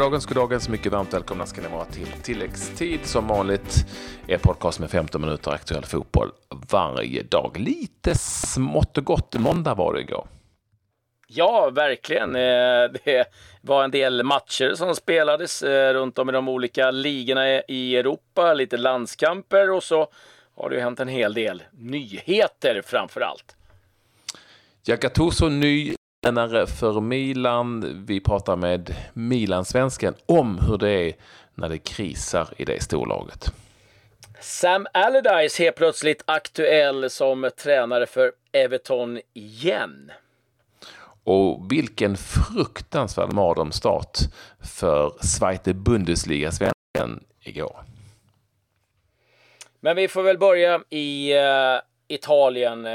Goddagens, mycket varmt välkomna ska ni vara till tilläggstid. Som vanligt är podcast med 15 minuter aktuell fotboll varje dag. Lite smått och gott måndag var det igår. Ja, verkligen. Det var en del matcher som spelades runt om i de olika ligorna i Europa. Lite landskamper och så har det ju hänt en hel del nyheter framför allt. Gattuso ny för Milan. Vi pratar med Milansvensken om hur det är när det krisar i det storlaget. Sam Allardyce helt plötsligt aktuell som tränare för Everton igen. Och vilken fruktansvärd mardrömsstart för Zweite Bundesliga-svensken igår. Men vi får väl börja i Italien,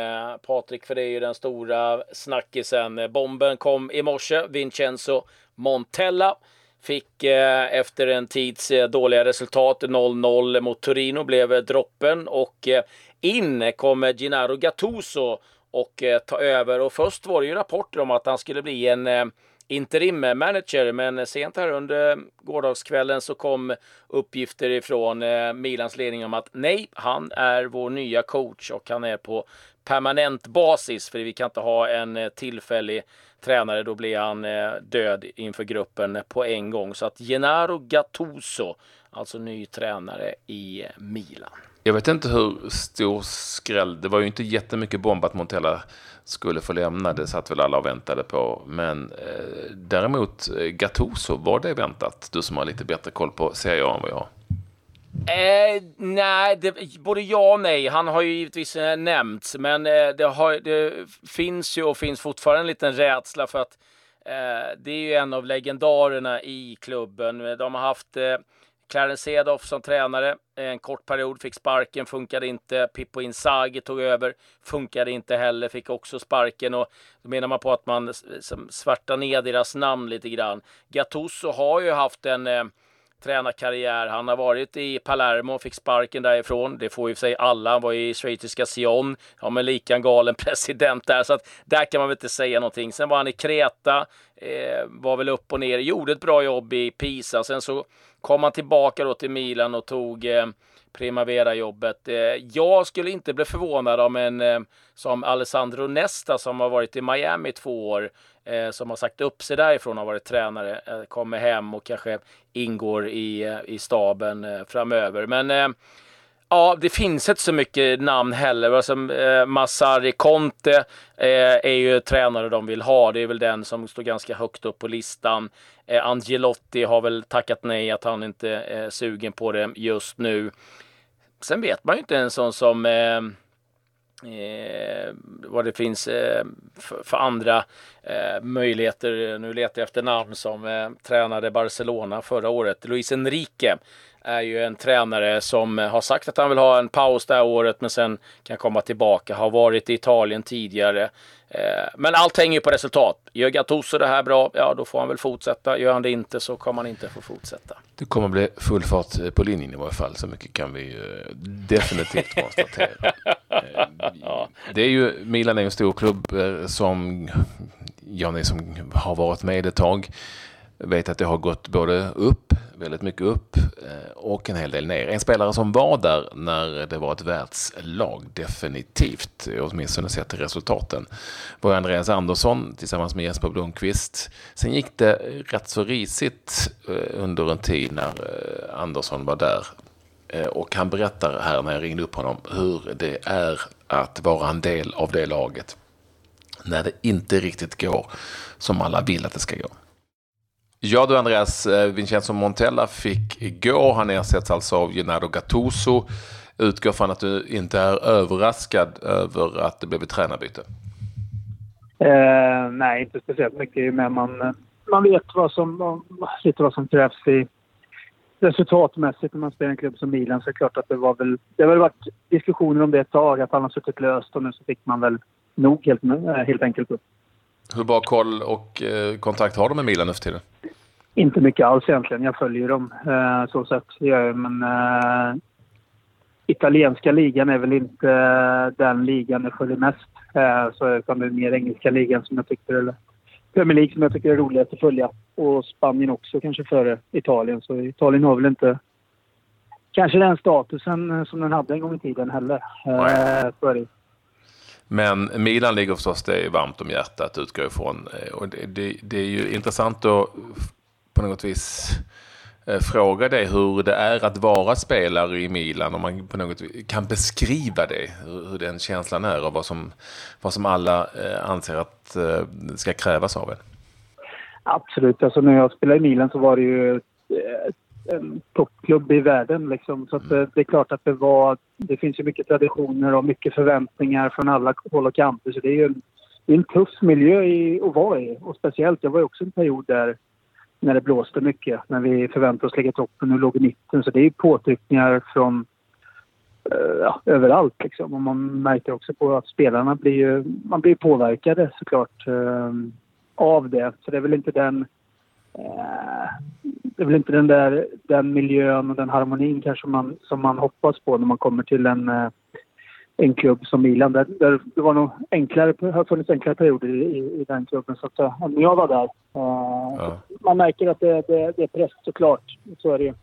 Patrik, för det är ju den stora snackisen. Bomben kom i morse. Vincenzo Montella fick efter en tids dåliga resultat 0-0 mot Torino blev droppen, och in kommer Gennaro Gattuso och ta över. Och först var det ju rapporter om att han skulle bli en interim-manager, men sent här under gårdagskvällen så kom uppgifter ifrån Milans ledning om att nej, han är vår nya coach och han är på permanent basis, för vi kan inte ha en tillfällig tränare, då blir han död inför gruppen på en gång. Så att Gennaro Gattuso, alltså ny tränare i Milan. Jag vet inte hur stor skräll, det var ju inte jättemycket bomb att Montella skulle få lämna, det satt väl alla och väntade på, men däremot Gattuso, var det väntat? Du som har lite bättre koll på Serie A än vad jag har. Nej, både ja och nej. Han har ju givetvis nämnts, men det finns ju och finns fortfarande en liten rädsla för att det är ju en av legendarerna i klubben. De har haft Clarence Seedorf som tränare, en kort period, fick sparken, funkade inte. Pippo Inzaghi tog över, funkade inte heller, fick också sparken. Och då menar man på att man svartar ner deras namn lite grann. Gattuso har ju haft en tränarkarriär. Han har varit i Palermo och fick sparken därifrån. Det får ju för sig alla. Han var i schweiziska Sion. Ja, men lika en galen president där. Så att där kan man väl inte säga någonting. Sen var han i Kreta. Var väl upp och ner. Gjorde ett bra jobb i Pisa. Sen så kom han tillbaka då till Milan och tog Primavera-jobbet. Jag skulle inte bli förvånad om en som Alessandro Nesta, som har varit i Miami i 2 år, som har sagt upp sig därifrån, har varit tränare, kommer hem och kanske ingår i staben framöver. Men ja, det finns inte så mycket namn heller. Alltså, Massari Conte är ju tränare de vill ha. Det är väl den som står ganska högt upp på listan. Angelotti har väl tackat nej, att han inte är sugen på det just nu. Sen vet man ju inte en sån som vad det finns för andra möjligheter. Nu letar jag efter namn som tränade Barcelona förra året. Luis Enrique är ju en tränare som har sagt att han vill ha en paus det här året, men sen kan komma tillbaka. Har varit i Italien tidigare. Men allt hänger ju på resultat. Gör Gattuso det här bra, ja då får han väl fortsätta. Gör han det inte så kommer han inte få fortsätta. Det kommer bli full fart på linjen i varje fall. Så mycket kan vi definitivt konstatera. Det är ju, Milan är en stor klubb som Johnny som har varit med ett tag vet att det har gått både upp, väldigt mycket upp, och en hel del ner. En spelare som var där när det var ett världslag, definitivt, åtminstone sett till resultaten, var Andreas Andersson tillsammans med Jesper Blomqvist. Sen gick det rätt så risigt under en tid när Andersson var där. Och han berättar här när jag ringde upp honom hur det är att vara en del av det laget när det inte riktigt går som alla vill att det ska gå. Ja du Andreas, Vincenzo Montella fick gå. Han ersätts alltså av Gennaro Gattuso. Utgår från att du inte är överraskad över att det blev ett tränarbyte? Nej, inte speciellt mycket. Men man vet vad som krävs i resultatmässigt när man spelar en klubb som Milan. Så är det klart att det har väl varit diskussioner om det ett tag. Att han har suttit löst och nu så fick man väl nog helt enkelt upp. Hur bra koll och kontakt har de med Milan efter tiden? Inte mycket alls egentligen. Jag följer dem så sätt. Men italienska ligan är väl inte den ligan jag följer mest. Så kan det mer engelska ligan som jag tycker Premier League som jag tycker är roligast att följa. Och Spanien också kanske före Italien. Så Italien har väl inte kanske den statusen som den hade en gång i tiden heller. För men Milan ligger förstås det varmt om hjärtat utgår ifrån. Och det är ju intressant att på något vis fråga dig hur det är att vara spelare i Milan, om man på något vis kan beskriva det, hur den känslan är och vad som alla anser att ska krävas av en. Absolut, alltså när jag spelade i Milan så var det ju en toppklubb i världen liksom. Så att det är klart att det finns ju mycket traditioner och mycket förväntningar från alla håll och kanter, så det är ju en tuff miljö att vara i, och speciellt jag var ju också en period där när det blåste mycket, när vi förväntade oss lägga toppen och låg i mitten, så det är ju påtryckningar från överallt liksom, och man märker också på att spelarna blir påverkade såklart av det, så det är väl inte den miljön och den harmonin kanske som man hoppas på när man kommer till en klubb som Milan. Där det var nog enklare perioder i den klubben, så att när jag var där man märker att det är press såklart, så är det ju.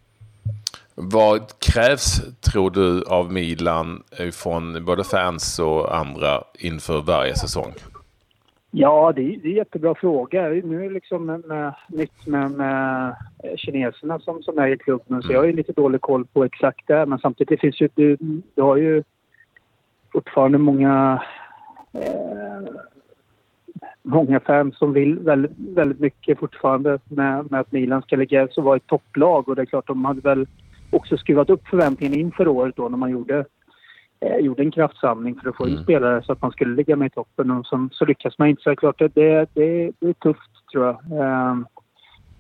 Vad krävs, tror du, av Milan från både fans och andra inför varje säsong? Ja, det är en jättebra fråga. Nu är det liksom nytt med kineserna som är i klubben, så jag har ju lite dålig koll på exakt det. Men samtidigt finns ju, du har ju fortfarande många fans som vill väldigt, väldigt mycket fortfarande med att Milan ska ligga och vara ett topplag, och det är klart de hade väl också skruvat upp förväntningen inför året då, när man gjorde en kraftsamling för att få in spelare så att man skulle ligga med i toppen, och så lyckas man inte. Så är klart det är tufft, tror jag,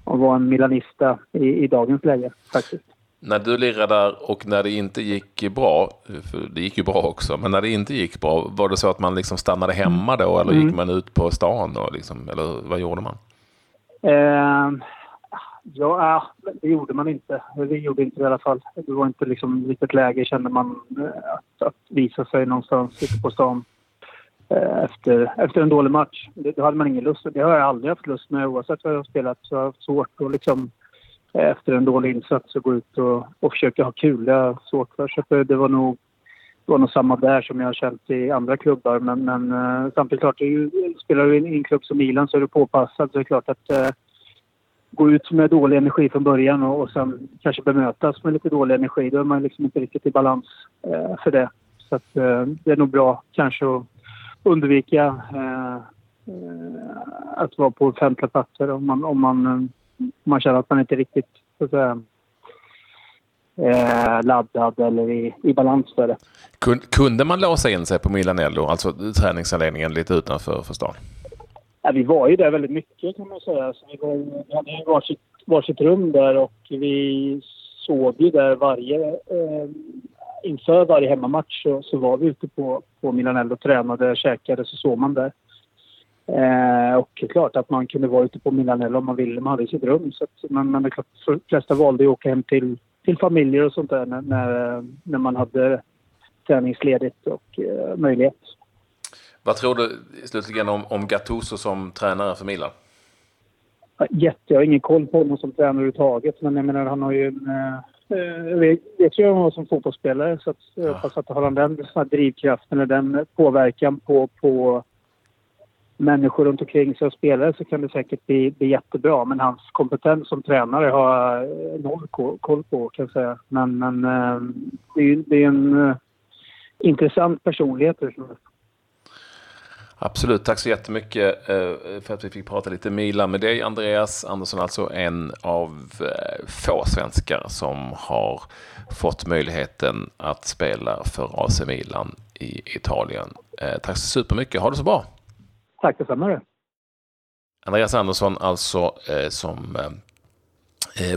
att vara en milanista i dagens läge faktiskt. När du lirade där och när det inte gick bra, för det gick ju bra också, men när det inte gick bra, var det så att man liksom stannade hemma då, eller gick man ut på stan då, liksom, eller vad gjorde man? Ja, det gjorde man inte. Vi gjorde inte i alla fall. Det var inte liksom riktigt läge, kände man, att visa sig någonstans ute på stan efter en dålig match. Det hade man ingen lust. Det har jag aldrig haft lust med, oavsett vad jag har spelat. Så jag har haft svårt att liksom, efter en dålig insats, att gå ut och försöka ha kul. Det har svårt för. Så det var nog samma där som jag har känt i andra klubbar. Men samtidigt klart, spelar du i en klubb som Milan så är du påpassad. Så det är klart att gå ut med dålig energi från början och sen kanske bemötas med lite dålig energi. Då är man liksom inte riktigt i balans för det. Så att, det är nog bra kanske att undvika att vara på offentliga platser om man känner att man inte riktigt, så att säga, laddad eller i balans för det. Kunde man låsa in sig på Milanello, alltså träningsanläggningen lite utanför för stan? Ja, vi var ju där väldigt mycket, kan man säga. Så vi hade ju varsitt rum där, och vi sov ju där inför varje hemmamatch så var vi ute på Milanello och tränade, käkade, så sov man där. Och klart att man kunde vara ute på Milanello om man ville, man hade sitt rum. Så att, men det är klart, de flesta valde att åka hem till familjer och sånt där när man hade träningsledigt och möjlighet. Vad tror du slutligen om Gattuso som tränare för Milan? Jag har ingen koll på honom som tränare överhuvudtaget, men jag menar, han har ju jag tror jag han var som fotbollsspelare, så att fast att han den drivkraften eller den påverkan på människor runt omkring sig och spelare, så kan det säkert bli jättebra, men hans kompetens som tränare har noll koll på, kan jag säga. Men det är en intressant personlighet. Absolut, tack så jättemycket för att vi fick prata lite Milan med dig, Andreas Andersson, alltså en av få svenskar som har fått möjligheten att spela för AC Milan i Italien. Tack så supermycket, ha det så bra! Tack detsamma. Andreas Andersson alltså, som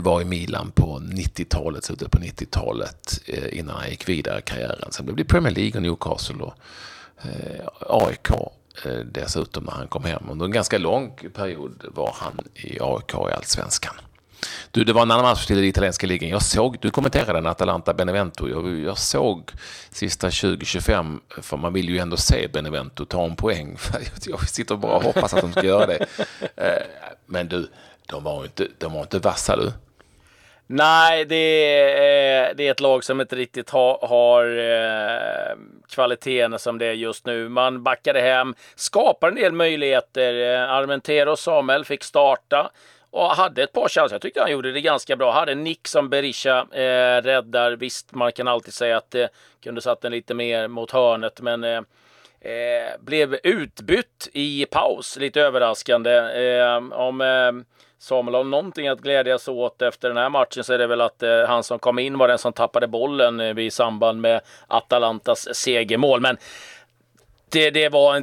var i Milan på 90-talet, slutet på 90-talet, innan han gick vidare i karriären. Sen blev det Premier League och Newcastle och AIK dessutom när han kom hem. Under en ganska lång period var han i AIK i Allsvenskan. Du, det var en annan match till den italienska ligan. Jag såg, du kommenterade den, Atalanta-Benevento. Jag såg sista 20-25, för man vill ju ändå se Benevento ta en poäng. Jag sitter bara och hoppas att de ska göra det. Men du, de var inte vassa, du. Nej, det är ett lag som inte riktigt har kvaliteten som det är just nu. Man backade hem, skapar en del möjligheter. Armentero och Samuel fick starta och hade ett par chanser. Jag tyckte han gjorde det ganska bra. Hade Nick som Berisha räddar. Visst, man kan alltid säga att det kunde satt den lite mer mot hörnet, men blev utbytt i paus. Lite överraskande. Om Samuel har någonting att glädjas åt efter den här matchen, så är det väl att han som kom in var den som tappade bollen i samband med Atalantas segermål. Men det var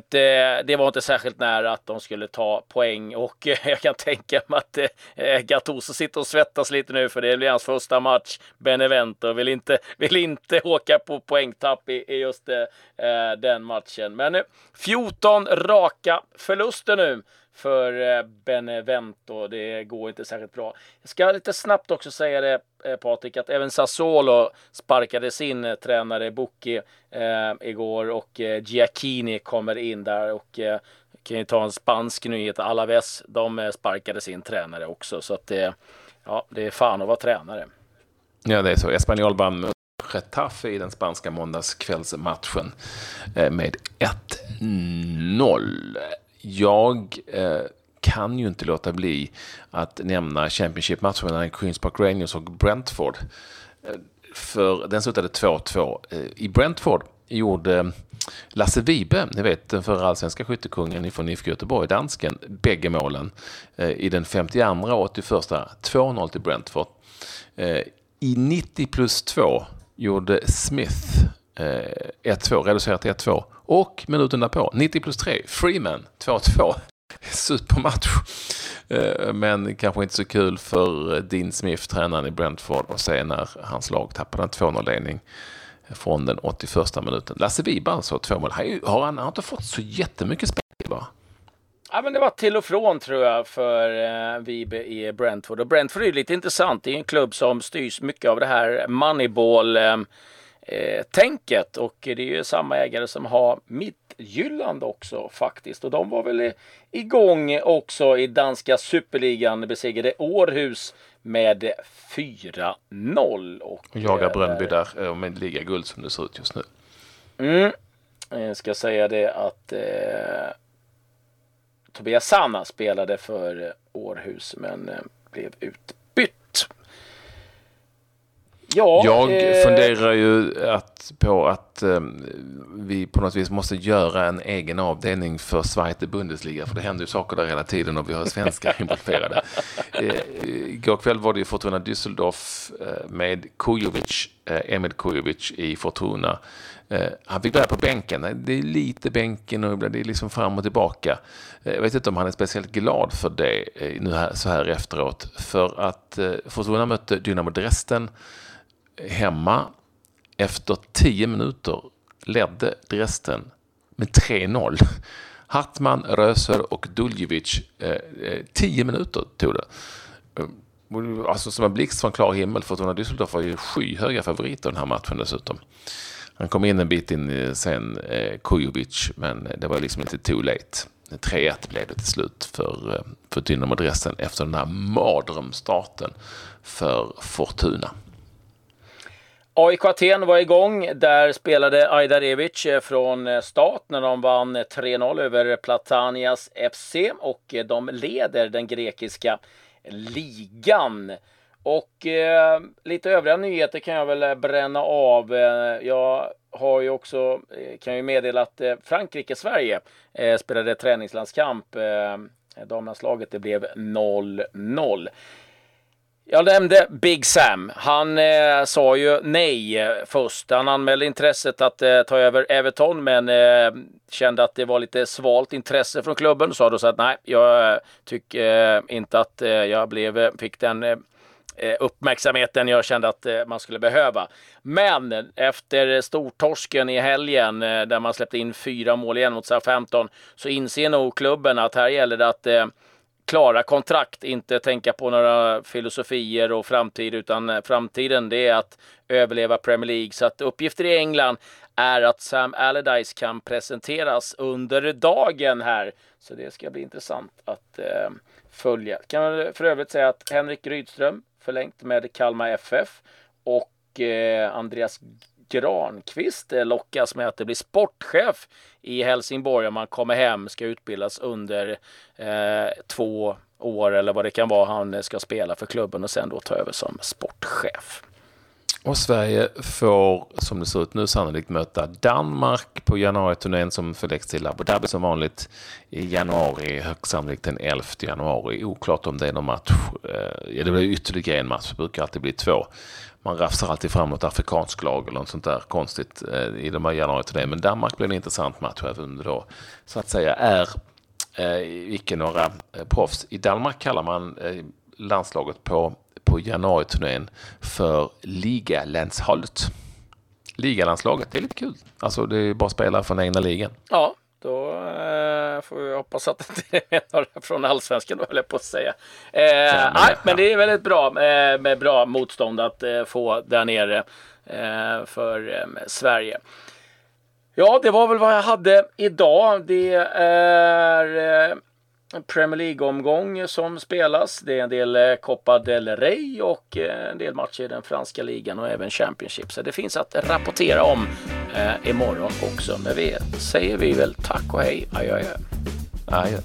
inte särskilt nära att de skulle ta poäng, och jag kan tänka mig att Gattuso sitter och svettas lite nu, för det blir hans första match, Benevento vill inte åka på poängtapp i just den matchen. Men 14 raka förluster nu för Benevento, det går inte särskilt bra. Jag ska lite snabbt också säga det, Patrik, att även Sassuolo sparkade sin tränare Bucchi igår, och Giacchini kommer in där, och kan ju ta en spansk nyhet, Alaves, de sparkade sin tränare också, så att det är fan att vara tränare. Ja, det är så. Espanyol vann Getafe i den spanska måndagskvällsmatchen med 1-0. Jag kan ju inte låta bli att nämna Championship-matchen mellan Queens Park Rangers och Brentford. För den slutade 2-2. I Brentford gjorde Lasse Vibe, ni vet, den förra allsvenska skyttekungen från IFK Göteborg, dansken, bägge målen. I den 52:a och 81:a, 2-0 till Brentford. I 90+2 gjorde Smith 1-2, reducerat till 1-2. Och minuten därpå, 90+3, Freeman, 2-2. Supermatch. Men kanske inte så kul för Dean Smith, tränaren i Brentford, och se när hans lag tappade en 2-0-ledning från den 81:a minuten. Lasse Vibe, alltså, 2-0. Han har inte fått så jättemycket spel, va? Ja, men det var till och från, tror jag, för Vibe i Brentford. Och Brentford är lite intressant. Det är en klubb som styrs mycket av det här Moneyball tänket, och det är ju samma ägare som har Mitt Gylland också faktiskt, och de var väl igång också i danska superligan, besegrade Århus med 4-0 och jagar Bröndby där med liga guld som det ser ut just nu. Jag ska säga det att Tobias Sanna spelade för Århus, men blev utbytt. Ja, jag funderar ju på att vi på något vis måste göra en egen avdelning för Zweite Bundesliga, för det händer ju saker där hela tiden och vi har svenskar involverade. Igår kväll var det ju Fortuna Düsseldorf med Kujovic, Emil Kujovic i Fortuna. Han fick börja på bänken. Det är lite bänken och det är liksom fram och tillbaka. Jag vet inte om han är speciellt glad för det nu här, så här efteråt, för att Fortuna mötte Dynamo Dresden hemma. Efter 10 minuter ledde Dresden med 3-0. Hartman, Röser och Duljevic, 10 minuter tog det. Alltså som en blixt från klar himmel, för Fortuna Düsseldorf var ju skyhöga favoriter den här matchen dessutom. Han kom in en bit in sen, Kujovic, men det var liksom inte too late. 3-1 blev det till slut för Dynamo Dresden efter den här mardrömstarten för Fortuna. AIK Aten var igång. Där spelade Aida Evic från start när de vann 3-0 över Platanias FC, och de leder den grekiska ligan. Och lite övriga nyheter kan jag väl bränna av. Jag har ju också, kan ju meddela att Frankrike-Sverige spelade träningslandskamp. Damlandslaget, det blev 0-0. Jag nämnde Big Sam. Han sa ju nej först. Han anmälde intresset att ta över Everton, men kände att det var lite svalt intresse från klubben. Sa då så att nej, jag tycker inte att jag fick den uppmärksamheten jag kände att man skulle behöva. Men efter stortorsken i helgen, där man släppte in 4 mål igen mot Southampton, så inser nog klubben att här gäller det att klara kontrakt, inte tänka på några filosofier och framtid, utan framtiden det är att överleva Premier League. Så att uppgifter i England är att Sam Allardyce kan presenteras under dagen här. Så det ska bli intressant att följa. Kan man för övrigt säga att Henrik Rydström förlängt med Kalmar FF och Andreas Granqvist lockas med att det blir sportchef i Helsingborg om man kommer hem, ska utbildas under 2 år eller vad det kan vara. Han ska spela för klubben och sen då ta över som sportchef. Och Sverige får, som det ser ut nu, sannolikt möta Danmark på januari-turnén som förläggs till Abu Dhabi som vanligt i januari, högst sannolikt den 11 januari. Oklart om det är någon match. Ja, det blir ytterligare en match, det brukar alltid bli 2. Man rafsar alltid fram något afrikanskt lag eller något sånt där konstigt i de här januari-turnén. Men Danmark blir en intressant match även då, så att säga, är icke några proffs. I Danmark kallar man landslaget på januari-turnén för Ligalandslaget, det är lite kul. Alltså det är bara spelare från egna ligan. Ja, då får vi hoppas att det är några från Allsvenskan då, höll jag på att säga. Men det är väldigt bra med bra motstånd att få där nere för Sverige. Ja, det var väl vad jag hade idag. Det är... Premier League-omgång som spelas. Det är en del Copa del Rey och en del matcher i den franska ligan och även Championship. Så det finns att rapportera om imorgon också. Men vi säger väl tack och hej. Adjö.